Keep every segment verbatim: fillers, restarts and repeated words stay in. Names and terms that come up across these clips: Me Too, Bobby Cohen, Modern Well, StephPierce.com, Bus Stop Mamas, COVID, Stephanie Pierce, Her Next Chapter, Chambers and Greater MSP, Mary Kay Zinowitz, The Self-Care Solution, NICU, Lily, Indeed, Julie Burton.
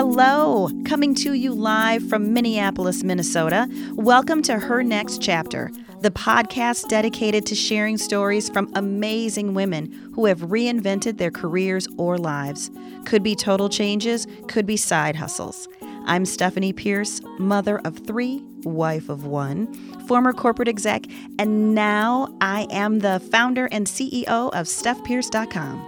Hello, coming to you live from Minneapolis, Minnesota. Welcome to Her Next Chapter, the podcast dedicated to sharing stories from amazing women who have reinvented their careers or lives. Could be total changes, could be side hustles. I'm Stephanie Pierce, mother of three, wife of one, former corporate exec, and now I am the founder and C E O of Steph Pierce dot com.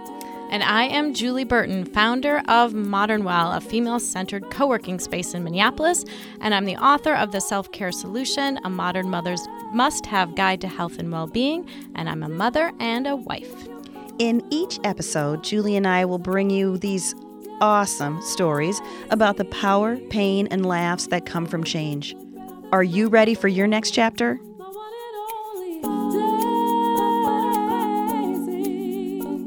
And I am Julie Burton, founder of Modern Well, a female-centered co-working space in Minneapolis, and I'm the author of The Self-Care Solution, a modern mother's must-have guide to health and well-being, and I'm a mother and a wife. In each episode, Julie and I will bring you these awesome stories about the power, pain, and laughs that come from change. Are you ready for your next chapter?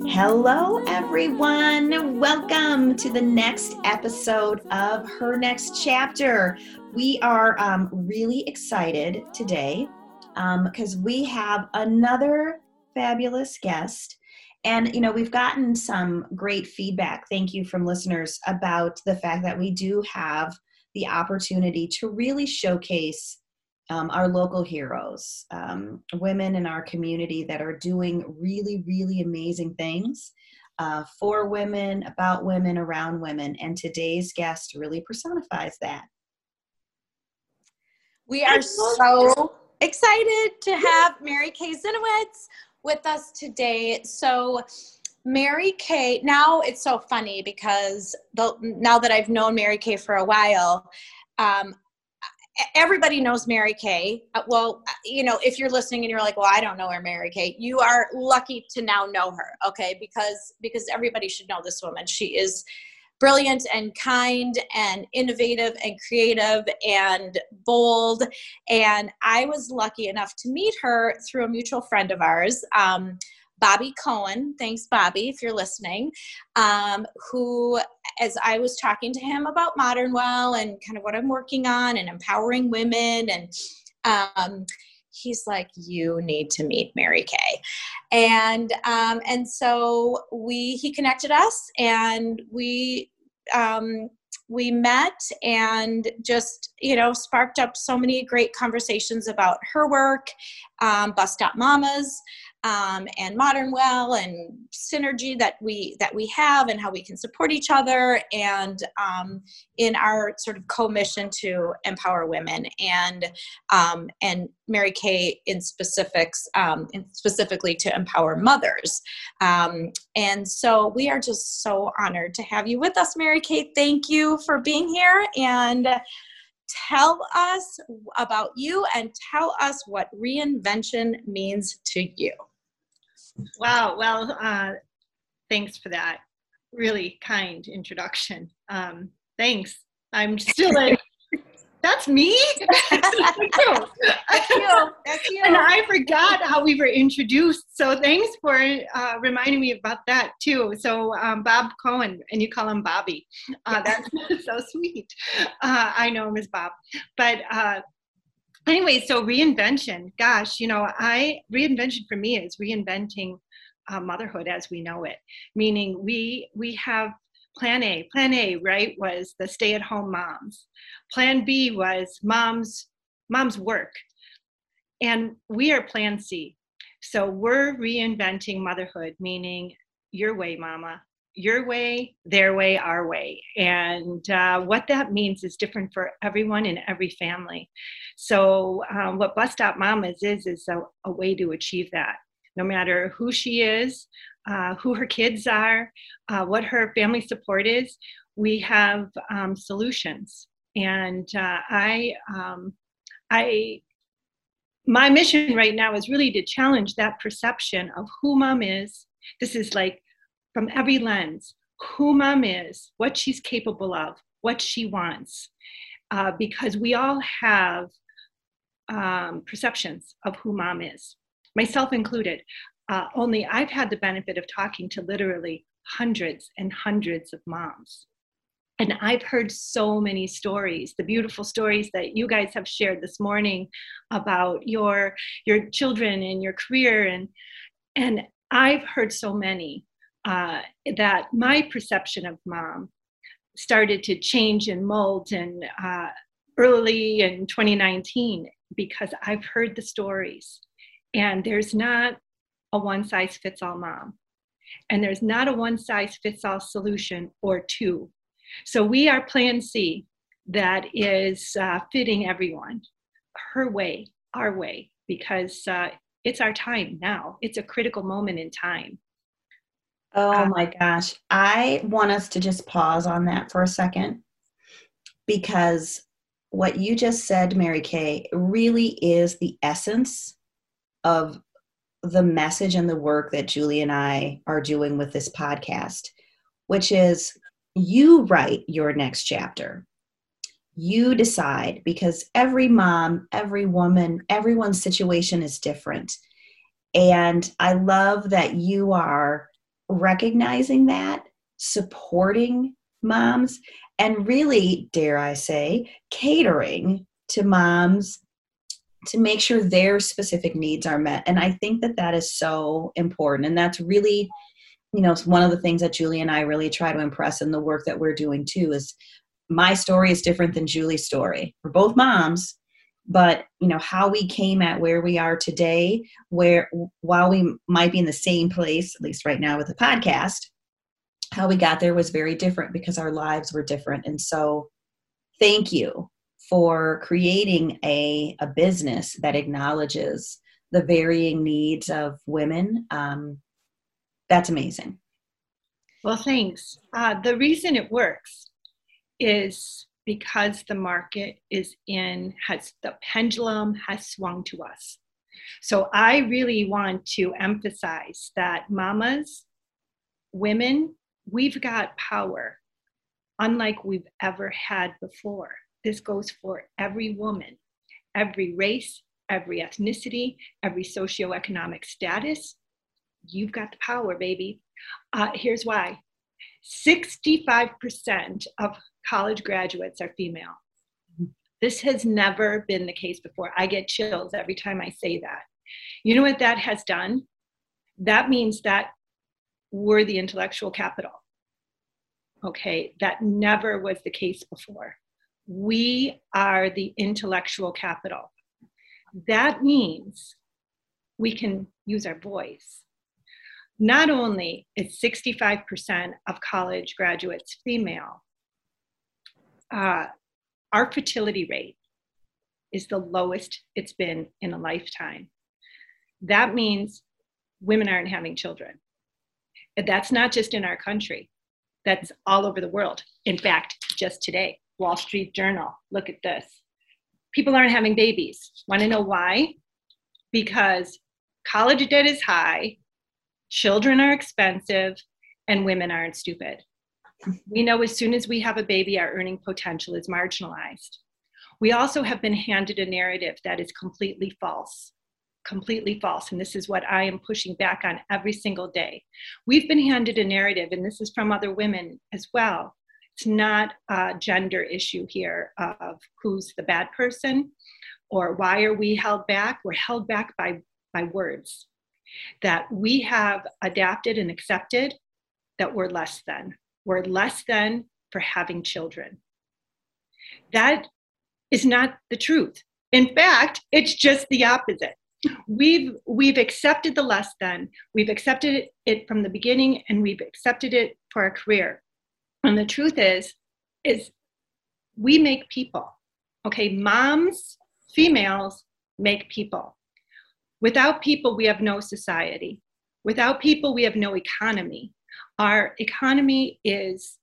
Hello, everyone. Welcome to the next episode of Her Next Chapter. We are um, really excited today because um, we have another fabulous guest. And, you know, we've gotten some great feedback. Thank you from listeners about the fact that we do have the opportunity to really showcase Um, our local heroes, um, women in our community that are doing really, really amazing things uh, for women, about women, around women. And today's guest really personifies that. We are so excited to have Mary Kay Zinowitz with us today. So Mary Kay, now it's so funny because the, now that I've known Mary Kay for a while, um, everybody knows Mary Kay. Well, you know, if you're listening and you're like, well, I don't know her, Mary Kay, you are lucky to now know her, okay? Because because everybody should know this woman. She is brilliant and kind and innovative and creative and bold. And I was lucky enough to meet her through a mutual friend of ours, um, Bobby Cohen. Thanks, Bobby, if you're listening, um, who, as I was talking to him about Modern Well and kind of what I'm working on and empowering women, and um, he's like, you need to meet Mary Kay. And um, and so we he connected us, and we um, we met and just, you know, sparked up so many great conversations about her work, um, Bus Stop Mamas, Um, and Modern Well, and synergy that we that we have and how we can support each other, and um, in our sort of co-mission to empower women, and um, and Mary Kay in specifics, um, and specifically to empower mothers. Um, and so we are just so honored to have you with us, Mary Kay. Thank you for being here, and tell us about you, and tell us what reinvention means to you. Wow. Well, uh, thanks for that really kind introduction. Um, thanks. I'm still like, that's me? That's you. That's you. That's you. And I forgot how we were introduced. So thanks for uh, reminding me about that too. So um, Bob Cohen, and you call him Bobby. Uh, that's so sweet. Uh, I know him as Bob. But uh, anyway, so reinvention, gosh, you know, I reinvention for me is reinventing uh, motherhood as we know it. Meaning we we have Plan A. Plan A, right, was the stay-at-home moms. Plan B was moms, moms work. And we are Plan C. So we're reinventing motherhood, meaning your way, mama, your way, their way, our way. And uh, what that means is different for everyone in every family. So um, what Bus Stop Mamas is, is a, a way to achieve that. No matter who she is, uh, who her kids are, uh, what her family support is, we have um, solutions. And uh, I, um, I, my mission right now is really to challenge that perception of who mom is. This is like from every lens, who mom is, what she's capable of, what she wants, uh, because we all have um, perceptions of who mom is. Myself included, uh, only I've had the benefit of talking to literally hundreds and hundreds of moms. And I've heard so many stories, the beautiful stories that you guys have shared this morning about your your children and your career. And, and I've heard so many uh, that my perception of mom started to change and mold and uh, early in twenty nineteen, because I've heard the stories, and there's not a one size fits all mom, and there's not a one size fits all solution or two. So we are Plan C that is uh, fitting everyone her way, our way, because uh, it's our time now. It's a critical moment in time. Oh my gosh. I want us to just pause on that for a second, because what you just said, Mary Kay, really is the essence of the message and the work that Julie and I are doing with this podcast, which is you write your next chapter. You decide, because every mom, every woman, everyone's situation is different. And I love that you are recognizing that, supporting moms, and really, dare I say, catering to moms to make sure their specific needs are met. And I think that that is so important. And that's really, you know, one of the things that Julie and I really try to impress in the work that we're doing too, is my story is different than Julie's story. We're both moms, but you know, how we came at where we are today, where while we might be in the same place, at least right now with the podcast, how we got there was very different because our lives were different. And so thank you for creating a, a business that acknowledges the varying needs of women. Um, that's amazing. Well, thanks. Uh, the reason it works is because the market is in, has the pendulum has swung to us. So I really want to emphasize that mamas, women, we've got power unlike we've ever had before. This goes for every woman, every race, every ethnicity, every socioeconomic status. You've got the power, baby. Uh, here's why. sixty-five percent of college graduates are female. This has never been the case before. I get chills every time I say that. You know what that has done? That means that we're the intellectual capital. Okay, that never was the case before. We are the intellectual capital. That means we can use our voice. Not only is sixty-five percent of college graduates female, uh, our fertility rate is the lowest it's been in a lifetime. That means women aren't having children. And that's not just in our country. That's all over the world. In fact, just today, Wall Street Journal, look at this. People aren't having babies. Want to know why? Because college debt is high, children are expensive, and women aren't stupid. We know as soon as we have a baby, our earning potential is marginalized. We also have been handed a narrative that is completely false, completely false. And this is what I am pushing back on every single day. We've been handed a narrative, and this is from other women as well. It's not a gender issue here of who's the bad person or why are we held back. We're held back by, by words that we have adapted and accepted that we're less than. We're less than for having children. That is not the truth. In fact, it's just the opposite. We've, we've accepted the less than. We've accepted it from the beginning, and we've accepted it for our career. And the truth is, is we make people. Okay, moms, females make people. Without people, we have no society. Without people, we have no economy. Our economy is,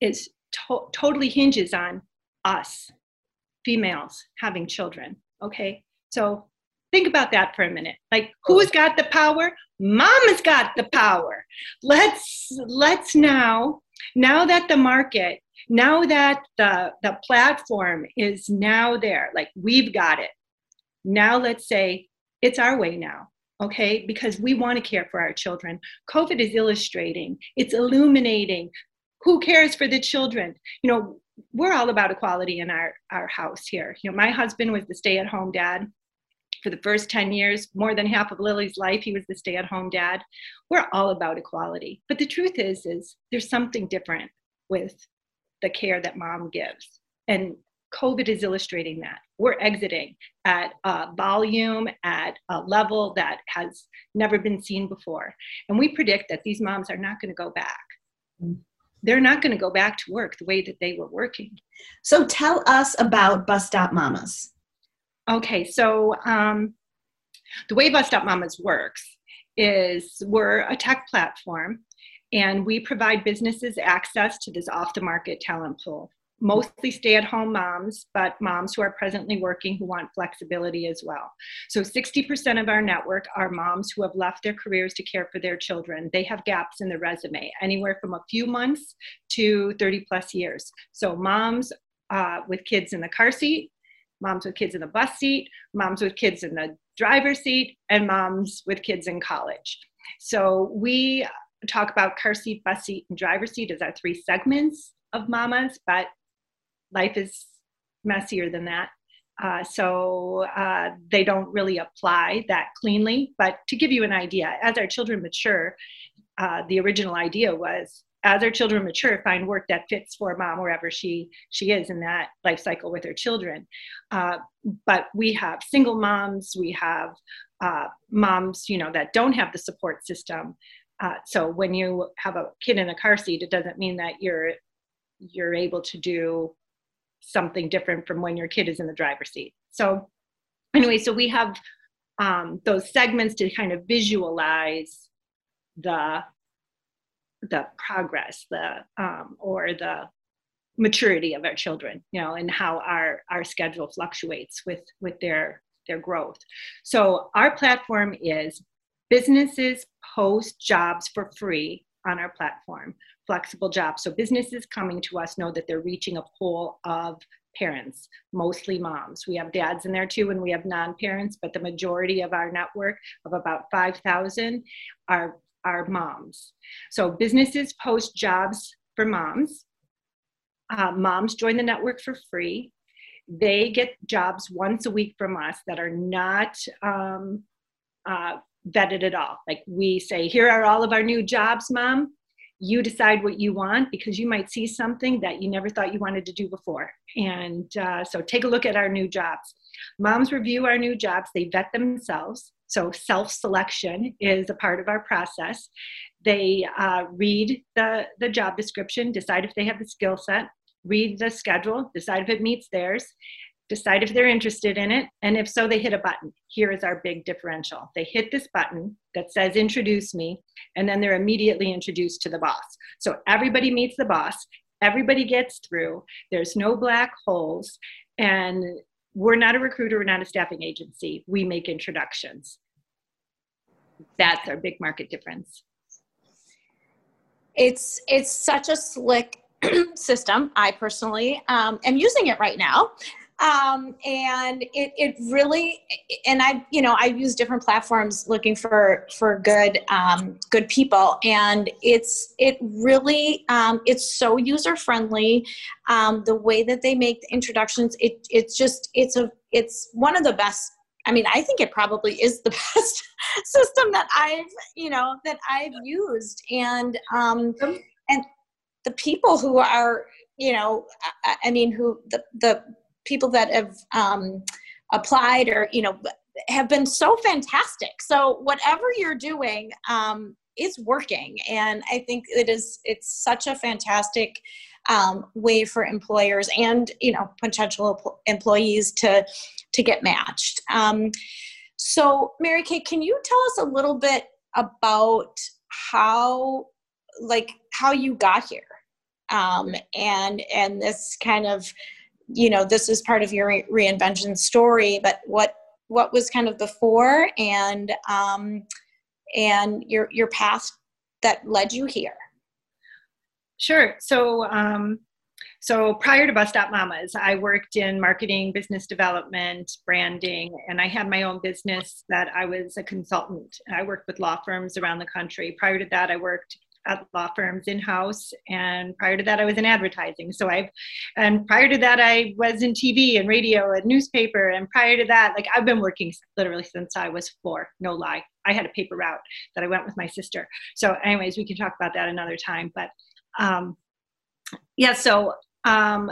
is to- totally hinges on us, females, having children, okay? So think about that for a minute. Like, who's got the power? Mama's got the power. Let's, let's now, now that the market, now that the, the platform is now there, like we've got it. Now let's say, it's our way now, okay? Because we want to care for our children. COVID is illustrating, it's illuminating. Who cares for the children? You know, we're all about equality in our, our house here. You know, my husband was the stay-at-home dad for the first ten years, more than half of Lily's life, he was the stay-at-home dad. We're all about equality. But the truth is, is there's something different with the care that mom gives. And COVID is illustrating that. We're exiting at a volume, at a level that has never been seen before. And we predict that these moms are not going to go back. They're not going to go back to work the way that they were working. So tell us about Bus Stop Mamas. Okay, so um, the way Bus Stop Mamas works is we're a tech platform, and we provide businesses access to this off-the-market talent pool. Mostly stay-at-home moms, but moms who are presently working who want flexibility as well. So sixty percent of our network are moms who have left their careers to care for their children. They have gaps in their resume, anywhere from a few months to thirty plus years. So moms uh, with kids in the car seat, moms with kids in the bus seat, moms with kids in the driver's seat, and moms with kids in college. So we talk about car seat, bus seat, and driver's seat as our three segments of mamas, but life is messier than that, uh, so uh, they don't really apply that cleanly. But to give you an idea, as our children mature, uh, the original idea was, as our children mature, find work that fits for mom wherever she, she is in that life cycle with her children. Uh, but we have single moms, we have uh, moms, you know, that don't have the support system. Uh, so when you have a kid in a car seat, it doesn't mean that you're you're able to do something different from when your kid is in the driver's seat. So anyway, so we have um, those segments to kind of visualize the the progress, the um, or the maturity of our children, you know, and how our our schedule fluctuates with with their their growth. So our platform is businesses post jobs for free on our platform, flexible jobs. So businesses coming to us know that they're reaching a pool of parents, mostly moms. We have dads in there too, and we have non-parents, but the majority of our network of about five thousand are, are moms. So businesses post jobs for moms. Uh, moms join the network for free. They get jobs once a week from us that are not um, uh, vetted at all. Like we say, here are all of our new jobs, mom. You decide what you want, because you might see something that you never thought you wanted to do before. And uh, so take a look at our new jobs. Moms review our new jobs. They vet themselves. So self-selection is a part of our process. They uh, read the, the job description, decide if they have the skill set, read the schedule, decide if it meets theirs, decide if they're interested in it. And if so, they hit a button. Here is our big differential. They hit this button that says, introduce me. And then they're immediately introduced to the boss. So everybody meets the boss. Everybody gets through. There's no black holes. And we're not a recruiter. We're not a staffing agency. We make introductions. That's our big market difference. It's, it's such a slick system. I personally um, am using it right now. Um, and it, it really, and I, you know, I use different platforms looking for, for good, um, good people. And it's, it really, um, it's so user-friendly. Um, the way that they make the introductions, it, it's just, it's a, it's one of the best. I mean, I think it probably is the best system that I've, you know, that I've used. And, um, and the people who are, you know, I, I mean, who the, the, people that have um, applied or, you know, have been so fantastic. So whatever you're doing, um, it's working. And I think it is, it's such a fantastic um, way for employers and, you know, potential employees to, to get matched. Um, so Mary Kay, can you tell us a little bit about how, like how you got here um, and, and this kind of, you know, this is part of your re reinvention story, but what, what was kind of before and, um, and your, your path that led you here? Sure. So, um, so prior to Bus Stop Mamas, I worked in marketing, business development, branding, and I had my own business that I was a consultant. I worked with law firms around the country. Prior to that, I worked at law firms in-house, and prior to that I was in advertising. So I've, and prior to that I was in T V and radio and newspaper, and prior to that, like I've been working literally since I was four, no lie. I had a paper route that I went with my sister. So anyways, we can talk about that another time, but um, Yeah. So um,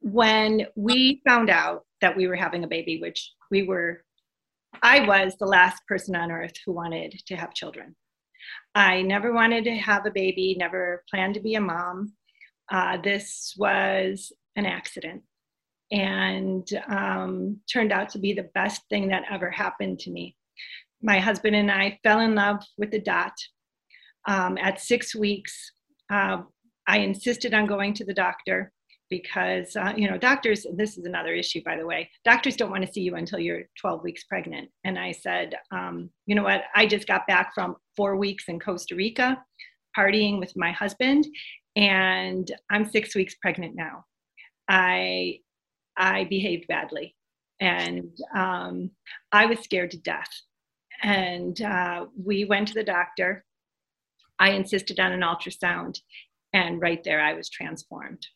when we found out that we were having a baby, which we were, I was the last person on earth who wanted to have children. I never wanted to have a baby, never planned to be a mom. Uh, this was an accident, and um, turned out to be the best thing that ever happened to me. My husband and I fell in love with the dot. Um, at six weeks, uh, I insisted on going to the doctor because, uh, you know, doctors, and this is another issue, by the way, doctors don't want to see you until you're twelve weeks pregnant. And I said, um, you know what, I just got back from four weeks in Costa Rica, partying with my husband, and I'm six weeks pregnant now. I, I behaved badly, and um, I was scared to death. And uh, we went to the doctor. I insisted on an ultrasound, and right there I was transformed.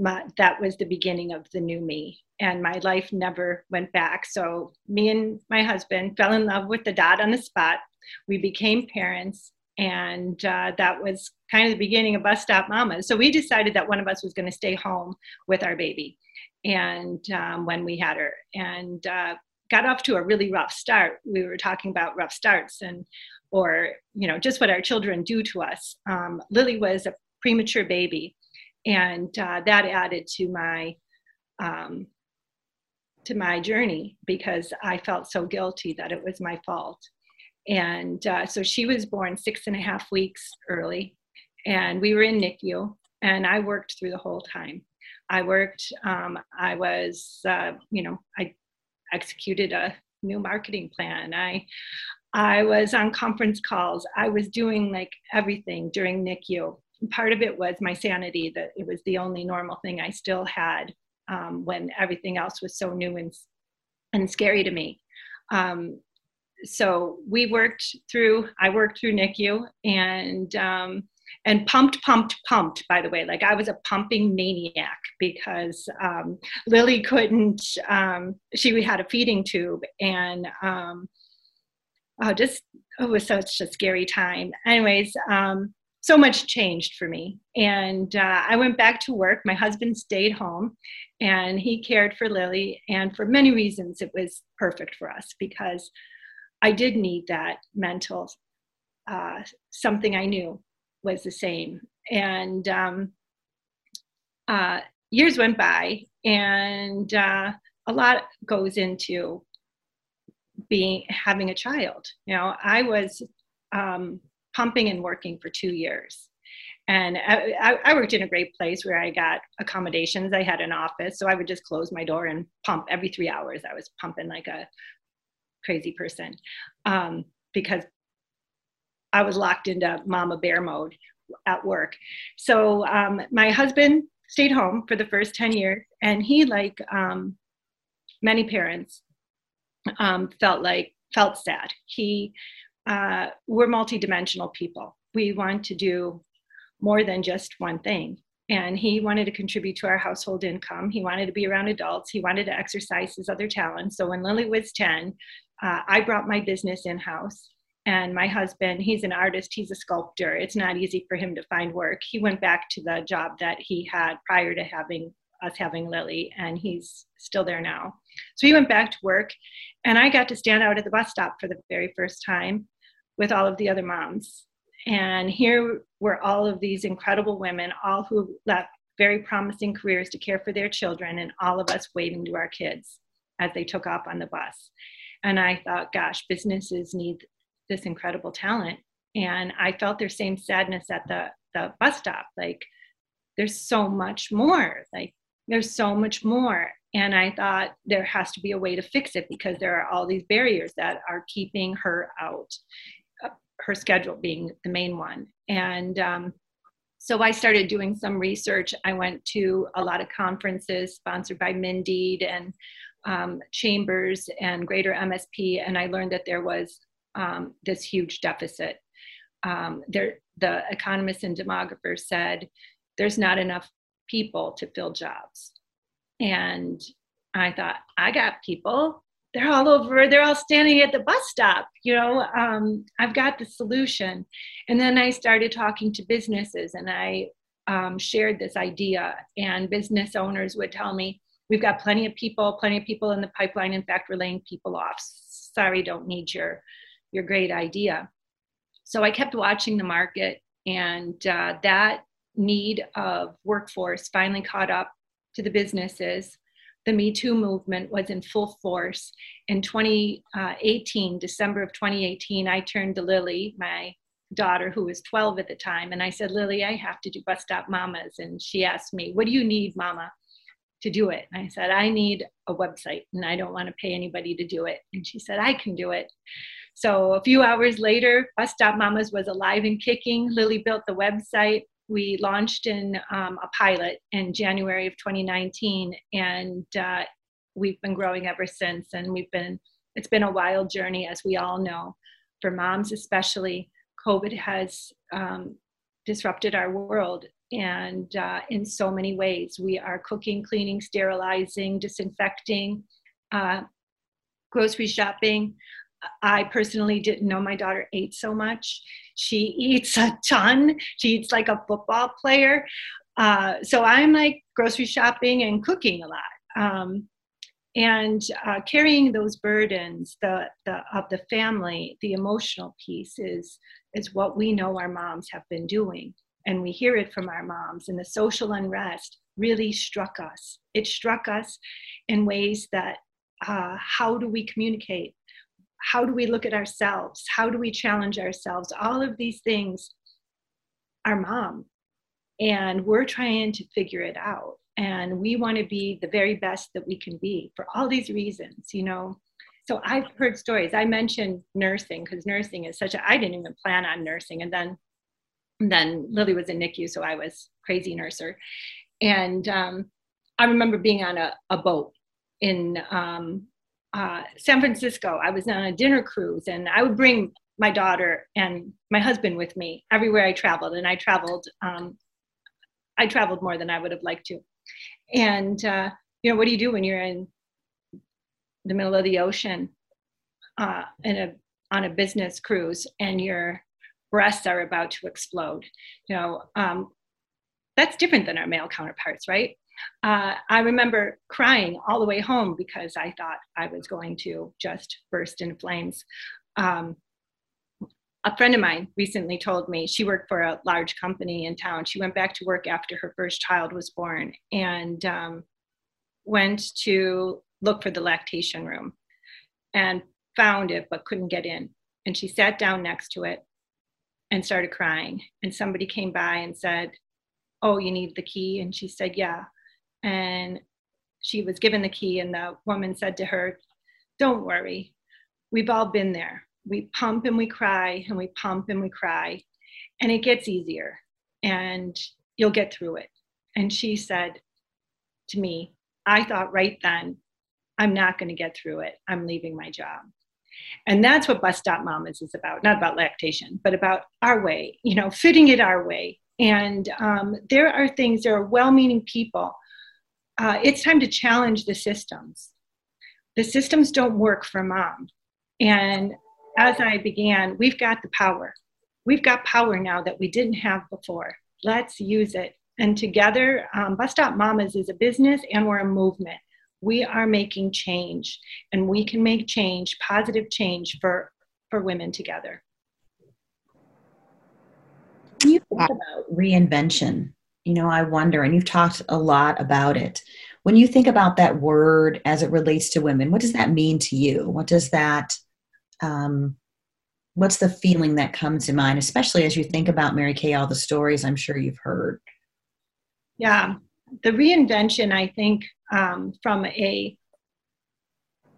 My, that was the beginning of the new me, and my life never went back. So me and my husband fell in love with the dot on the spot. We became parents, and uh, that was kind of the beginning of Bus Stop Mamas. So we decided that one of us was going to stay home with our baby, and um, when we had her, and uh, got off to a really rough start. We were talking about rough starts, and or you know, just what our children do to us. Um, Lily was a premature baby. And uh, that added to my um, to my journey, because I felt so guilty that it was my fault. And uh, so she was born six and a half weeks early, and we were in N I C U, and I worked through the whole time. I worked. Um, I was, uh, you know, I executed a new marketing plan. I I was on conference calls. I was doing like everything during N I C U. Part of it was my sanity, that it was the only normal thing I still had um, when everything else was so new and, and scary to me. Um, so we worked through, I worked through N I C U, and, um, and pumped, pumped, pumped, by the way. Like, I was a pumping maniac because um, Lily couldn't, um, she had a feeding tube, and um, oh, just, oh, it was such a scary time. Anyways, um, so much changed for me. And uh, I went back to work. My husband stayed home, and he cared for Lily. And for many reasons, it was perfect for us, because I did need that mental, uh, something I knew was the same. And um, uh, years went by, and uh, a lot goes into being, having a child. You know, I was, um, pumping and working for two years. And I, I worked in a great place where I got accommodations. I had an office, so I would just close my door and pump every three hours. I was pumping like a crazy person um, because I was locked into mama bear mode at work. So um, my husband stayed home for the first ten years, and he, like um, many parents, um, felt like, felt sad. He Uh, we're multidimensional people. We want to do more than just one thing. And he wanted to contribute to our household income. He wanted to be around adults. He wanted to exercise his other talents. So when Lily was ten, uh, I brought my business in-house. And my husband, he's an artist, he's a sculptor. It's not easy for him to find work. He went back to the job that he had prior to having us having Lily, and he's still there now. So he went back to work, and I got to stand out at the bus stop for the very first time with all of the other moms. And here were all of these incredible women, all who left very promising careers to care for their children, and all of us waving to our kids as they took off on the bus. And I thought, gosh, businesses need this incredible talent. And I felt their same sadness at the, the bus stop. Like, there's so much more, like there's so much more. And I thought, there has to be a way to fix it, because there are all these barriers that are keeping her out, her schedule being the main one. And um, so I started doing some research. I went to a lot of conferences sponsored by Indeed and um, Chambers and Greater M S P, and I learned that there was um, this huge deficit. Um, there, the economists and demographers said, there's not enough people to fill jobs. And I thought, I got people. They're all over. They're all standing at the bus stop. You know, um, I've got the solution. And then I started talking to businesses, and I um, shared this idea, and business owners would tell me, we've got plenty of people, plenty of people in the pipeline. In fact, we're laying people off. Sorry, don't need your, your great idea. So I kept watching the market, and uh, that need of workforce finally caught up to the businesses. The Me Too movement was in full force. In twenty eighteen, December of twenty eighteen, I turned to Lily, my daughter, who was twelve at the time, and I said, Lily, I have to do Bus Stop Mamas. And she asked me, what do you need, Mama, to do it? And I said, I need a website, and I don't want to pay anybody to do it. And she said, I can do it. So a few hours later, Bus Stop Mamas was alive and kicking. Lily built the website. We launched in um, a pilot in January of twenty nineteen, and uh, we've been growing ever since. And we've been, it's been a wild journey, as we all know. For moms especially, COVID has um, disrupted our world, and uh, in so many ways. We are cooking, cleaning, sterilizing, disinfecting, uh, grocery shopping. I personally didn't know my daughter ate so much. She eats a ton. She eats like a football player. Uh, so I'm like grocery shopping and cooking a lot. Um, and uh, carrying those burdens the, the, of the family, the emotional piece is, is what we know our moms have been doing. And we hear it from our moms. And the social unrest really struck us. It struck us in ways that uh, how do we communicate? How do we look at ourselves? How do we challenge ourselves? All of these things are mom, and we're trying to figure it out. And we want to be the very best that we can be for all these reasons, you know? So I've heard stories. I mentioned nursing because nursing is such a, I didn't even plan on nursing. And then, and then Lily was in NICU. So I was crazy nurser. And um, I remember being on a, a boat in, um, Uh, San Francisco. I was on a dinner cruise, and I would bring my daughter and my husband with me everywhere I traveled. And I traveled, um, I traveled more than I would have liked to. And, uh, you know, what do you do when you're in the middle of the ocean uh, in a, on a business cruise and your breasts are about to explode? You know, um, that's different than our male counterparts, right? Uh, I remember crying all the way home because I thought I was going to just burst in flames. Um, a friend of mine recently told me, she worked for a large company in town. She went back to work after her first child was born, and um, went to look for the lactation room and found it, but couldn't get in. And she sat down next to it and started crying. And somebody came by and said, oh, you need the key? And she said, yeah. And she was given the key, and the woman said to her, don't worry, we've all been there. We pump and we cry, and we pump and we cry, and it gets easier, and you'll get through it. And she said to me, I thought right then, I'm not going to get through it. I'm leaving my job. And that's what Bus Stop Mamas is about, not about lactation, but about our way, you know, fitting it our way. And um, there are things, there are well-meaning people. Uh, it's time to challenge the systems. The systems don't work for mom. And as I began, we've got the power. We've got power now that we didn't have before. Let's use it. And together, um, Bus Stop Mamas is a business, and we're a movement. We are making change, and we can make change, positive change for, for women together. When you think about reinvention, you know, I wonder, and you've talked a lot about it. When you think about that word as it relates to women, what does that mean to you? What does that, um, what's the feeling that comes to mind, especially as you think about Mary Kay, all the stories I'm sure you've heard? Yeah, the reinvention, I think, um, from a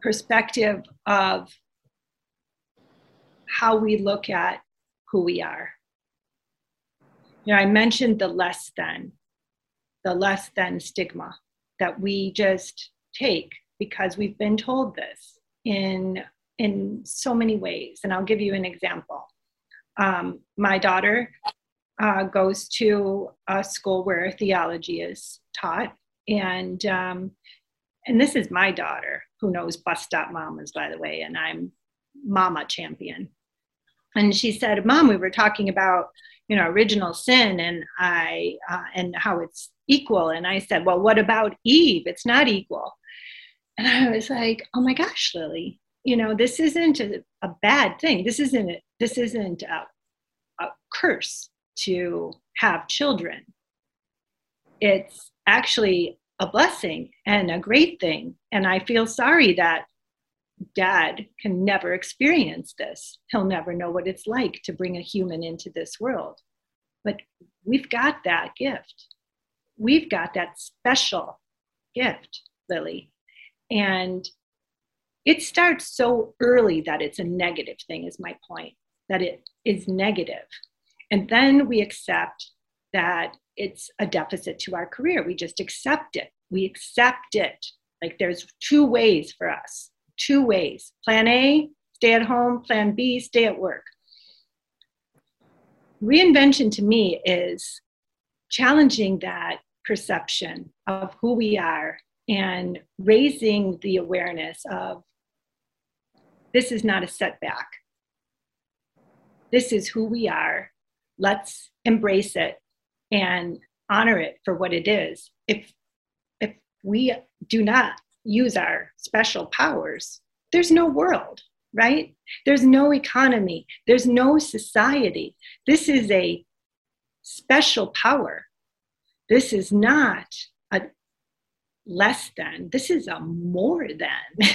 perspective of how we look at who we are. You know, I mentioned the less than, the less than stigma that we just take because we've been told this in, in so many ways. And I'll give you an example. Um, my daughter uh, goes to a school where theology is taught. And, um, and this is my daughter who knows Bus Stop Mamas, by the way, and I'm mama champion. And she said, Mom, we were talking about, you know, original sin and I uh, and how it's equal. And I said, well, what about Eve? It's not equal. And I was like, oh my gosh, Lily, you know, this isn't a, a bad thing. This isn't a, this isn't a, a curse to have children. It's actually a blessing and a great thing. And I feel sorry that Dad can never experience this. He'll never know what it's like to bring a human into this world. But we've got that gift. We've got that special gift, Lily. And it starts so early that it's a negative thing, is my point, that it is negative. And then we accept that it's a deficit to our career. We just accept it. We accept it. Like there's two ways for us. Two ways. Plan A, stay at home. Plan B, stay at work. Reinvention to me is challenging that perception of who we are and raising the awareness of this is not a setback. This is who we are. Let's embrace it and honor it for what it is. If, if we do not use our special powers, there's no world, right? There's no economy. There's no society. This is a special power. This is not a less than. This is a more than.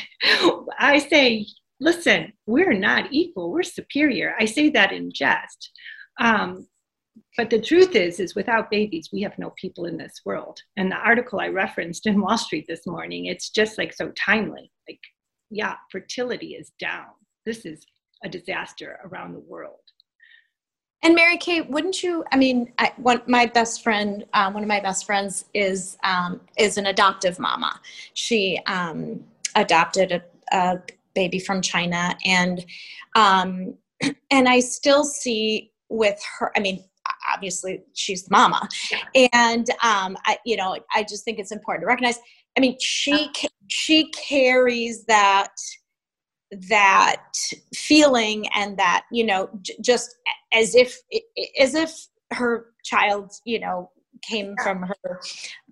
I say, listen, we're not equal. We're superior. I say that in jest. Um, But the truth is, is without babies, we have no people in this world. And the article I referenced in Wall Street this morning, it's just like so timely. Like, yeah, fertility is down. This is a disaster around the world. And Mary Kay, wouldn't you, I mean, I, one, my best friend, uh, one of my best friends is um, is an adoptive mama. She um, adopted a, a baby from China. And um, and I still see with her, I mean, obviously she's the mama. Yeah. And, um, I, you know, I just think it's important to recognize, I mean, she, ca- she carries that, that feeling and that, you know, j- just as if, as if her child, you know, came from her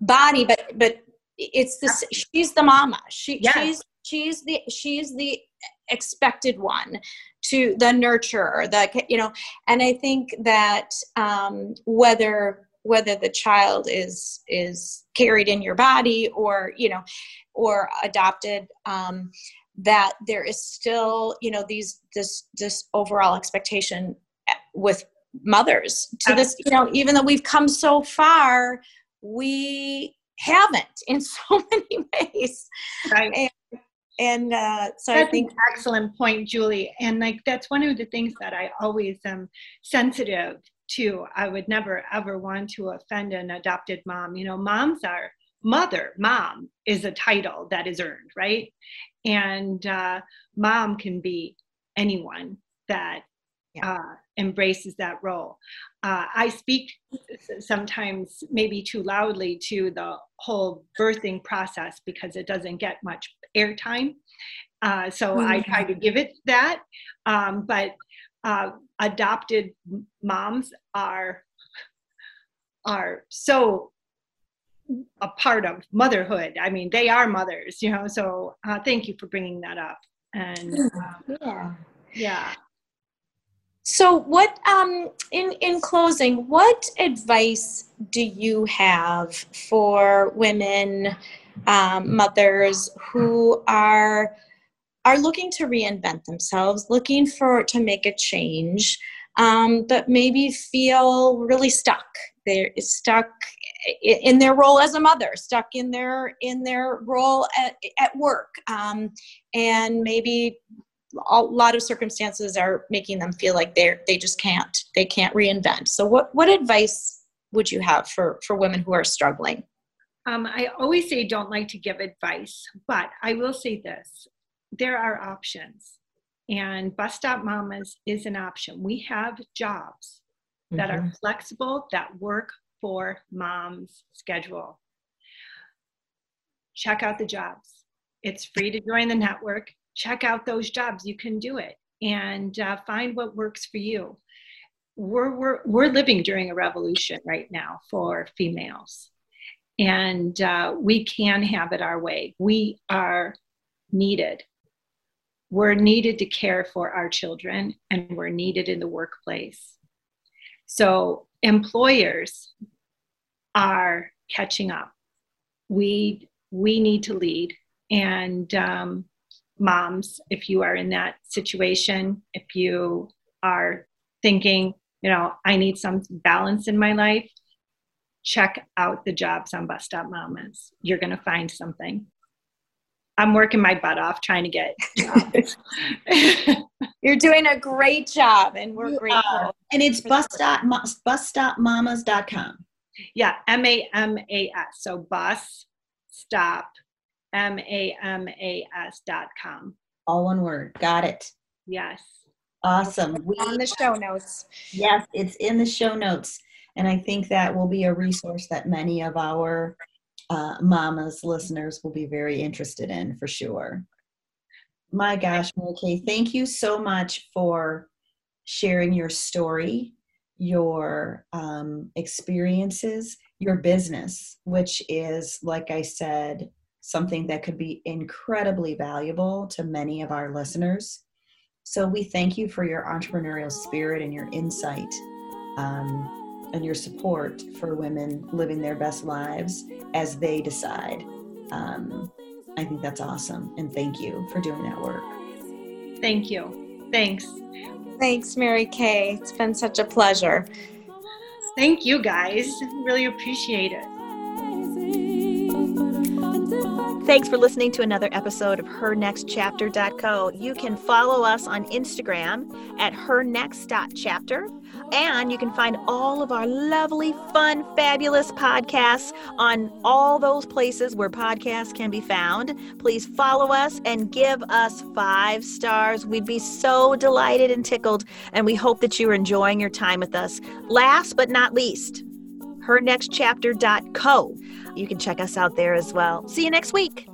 body, but, but it's this, she's the mama. She, yes. she's, she's the, she's the expected one to the nurturer, the, you know, and I think that um, whether, whether the child is, is carried in your body or, you know, or adopted, um, that there is still, you know, these, this, this overall expectation with mothers to Absolutely. This, you know, even though we've come so far, we haven't in so many ways. Right. And, And uh, so that's I think an excellent point, Julie. And like, that's one of the things that I always am sensitive to. I would never, ever want to offend an adopted mom. You know, moms are mother. Mom is a title that is earned, right? And uh, mom can be anyone that yeah. uh, embraces that role. Uh, I speak sometimes maybe too loudly to the whole birthing process because it doesn't get much airtime. Uh, so mm-hmm. I try to give it that. Um, but uh, adopted moms are, are so a part of motherhood. I mean, they are mothers, you know, so uh, thank you for bringing that up. And um, yeah. yeah. So what, um, in, in closing, what advice do you have for women, um, mothers who are, are looking to reinvent themselves, looking for, to make a change, um, but maybe feel really stuck? They're stuck in their role as a mother, stuck in their, in their role at, at work, um, and maybe a lot of circumstances are making them feel like they're, they just can't, they can't reinvent. So what, what advice would you have for, for women who are struggling? Um, I always say, don't like to give advice, but I will say this, there are options, and Bus Stop Mamas is an option. We have jobs mm-hmm. that are flexible, that work for mom's schedule. Check out the jobs. It's free to join the network. Check out those jobs. You can do it, and uh, find what works for you. we're, we're, we're living during a revolution right now for females. And uh, we can have it our way. We are needed. We're needed to care for our children, and we're needed in the workplace. So employers are catching up. We we need to lead. And um, moms, if you are in that situation, if you are thinking, you know, I need some balance in my life, check out the jobs on Bus Stop Mamas. You're going to find something. I'm working my butt off trying to get jobs. You're doing a great job, and we're you grateful. Are. And it's bus stop, bus stop mamas dot com. Yeah, M A M A S. So bus stop, M A M A S dot com. All one word. Got it. Yes. Awesome. We, on the show notes. Yes, it's in the show notes. And I think that will be a resource that many of our uh, mamas listeners will be very interested in, for sure. My gosh, Mary Kay, thank you so much for sharing your story, your um, experiences, your business, which is, like I said, something that could be incredibly valuable to many of our listeners. So we thank you for your entrepreneurial spirit and your insight. Um, and your support for women living their best lives as they decide. Um, I think that's awesome. And thank you for doing that work. Thank you. Thanks. Thanks, Mary Kay. It's been such a pleasure. Thank you, guys. Really appreciate it. Thanks for listening to another episode of her next chapter dot co. You can follow us on Instagram at her next dot chapter. And you can find all of our lovely, fun, fabulous podcasts on all those places where podcasts can be found. Please follow us and give us five stars. We'd be so delighted and tickled, and we hope that you're enjoying your time with us. Last but not least, her next chapter dot co. You can check us out there as well. See you next week.